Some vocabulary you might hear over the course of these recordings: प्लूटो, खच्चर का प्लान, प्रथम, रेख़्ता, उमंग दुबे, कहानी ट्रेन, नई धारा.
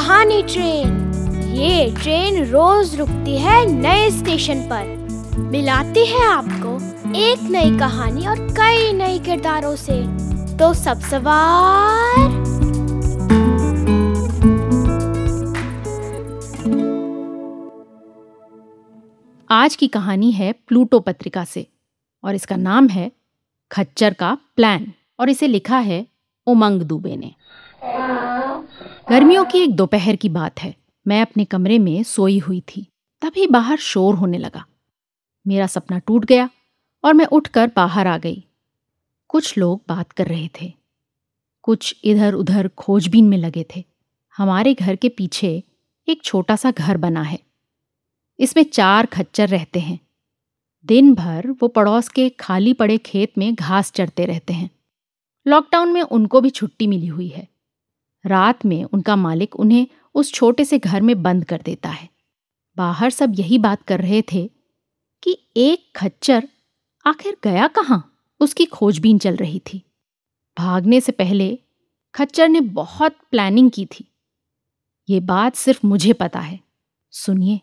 कहानी ट्रेन। ये ट्रेन रोज रुकती है नए स्टेशन पर, मिलाती है आपको एक नई कहानी और कई नए किरदारों से। तो सब सवार आज की कहानी है प्लूटो पत्रिका से और इसका नाम है खच्चर का प्लान और इसे लिखा है उमंग दुबे ने। गर्मियों की एक दोपहर की बात है। मैं अपने कमरे में सोई हुई थी, तभी बाहर शोर होने लगा। मेरा सपना टूट गया और मैं उठकर बाहर आ गई। कुछ लोग बात कर रहे थे, कुछ इधर उधर खोजबीन में लगे थे। हमारे घर के पीछे एक छोटा सा घर बना है, इसमें 4 खच्चर रहते हैं। दिन भर वो पड़ोस के खाली पड़े खेत में घास चरते रहते हैं। लॉकडाउन में उनको भी छुट्टी मिली हुई है। रात में उनका मालिक उन्हें उस छोटे से घर में बंद कर देता है। बाहर सब यही बात कर रहे थे कि एक खच्चर आखिर गया कहाँ। उसकी खोजबीन चल रही थी। भागने से पहले खच्चर ने बहुत प्लानिंग की थी, ये बात सिर्फ मुझे पता है। सुनिए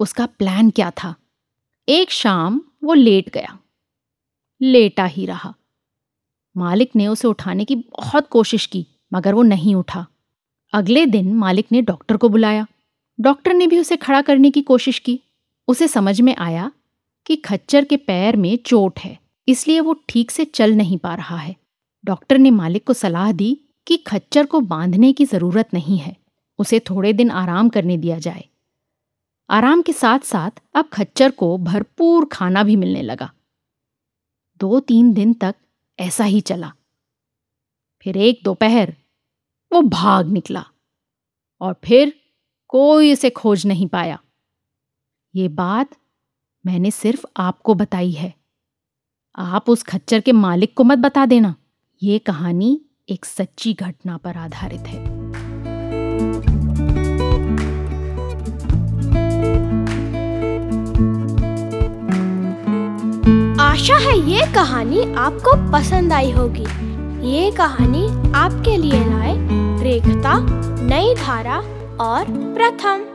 उसका प्लान क्या था। एक शाम वो लेट गया, लेटा ही रहा। मालिक ने उसे उठाने की बहुत कोशिश की, मगर वो नहीं उठा। अगले दिन मालिक ने डॉक्टर को बुलाया। डॉक्टर ने भी उसे खड़ा करने की कोशिश की। उसे समझ में आया कि खच्चर के पैर में चोट है, इसलिए वो ठीक से चल नहीं पा रहा है। डॉक्टर ने मालिक को सलाह दी कि खच्चर को बांधने की ज़रूरत नहीं है, उसे थोड़े दिन आराम करने दिया जाए। आराम के साथ साथ अब खच्चर को भरपूर खाना भी मिलने लगा। 2-3 दिन तक ऐसा ही चला। फिर एक दोपहर वो भाग निकला और फिर कोई उसे खोज नहीं पाया। ये बात मैंने सिर्फ आपको बताई है, आप उस खच्चर के मालिक को मत बता देना। ये कहानी एक सच्ची घटना पर आधारित है। आशा है ये कहानी आपको पसंद आई होगी। ये कहानी आपके लिए लाए रेख़्ता, नई धारा और प्रथम।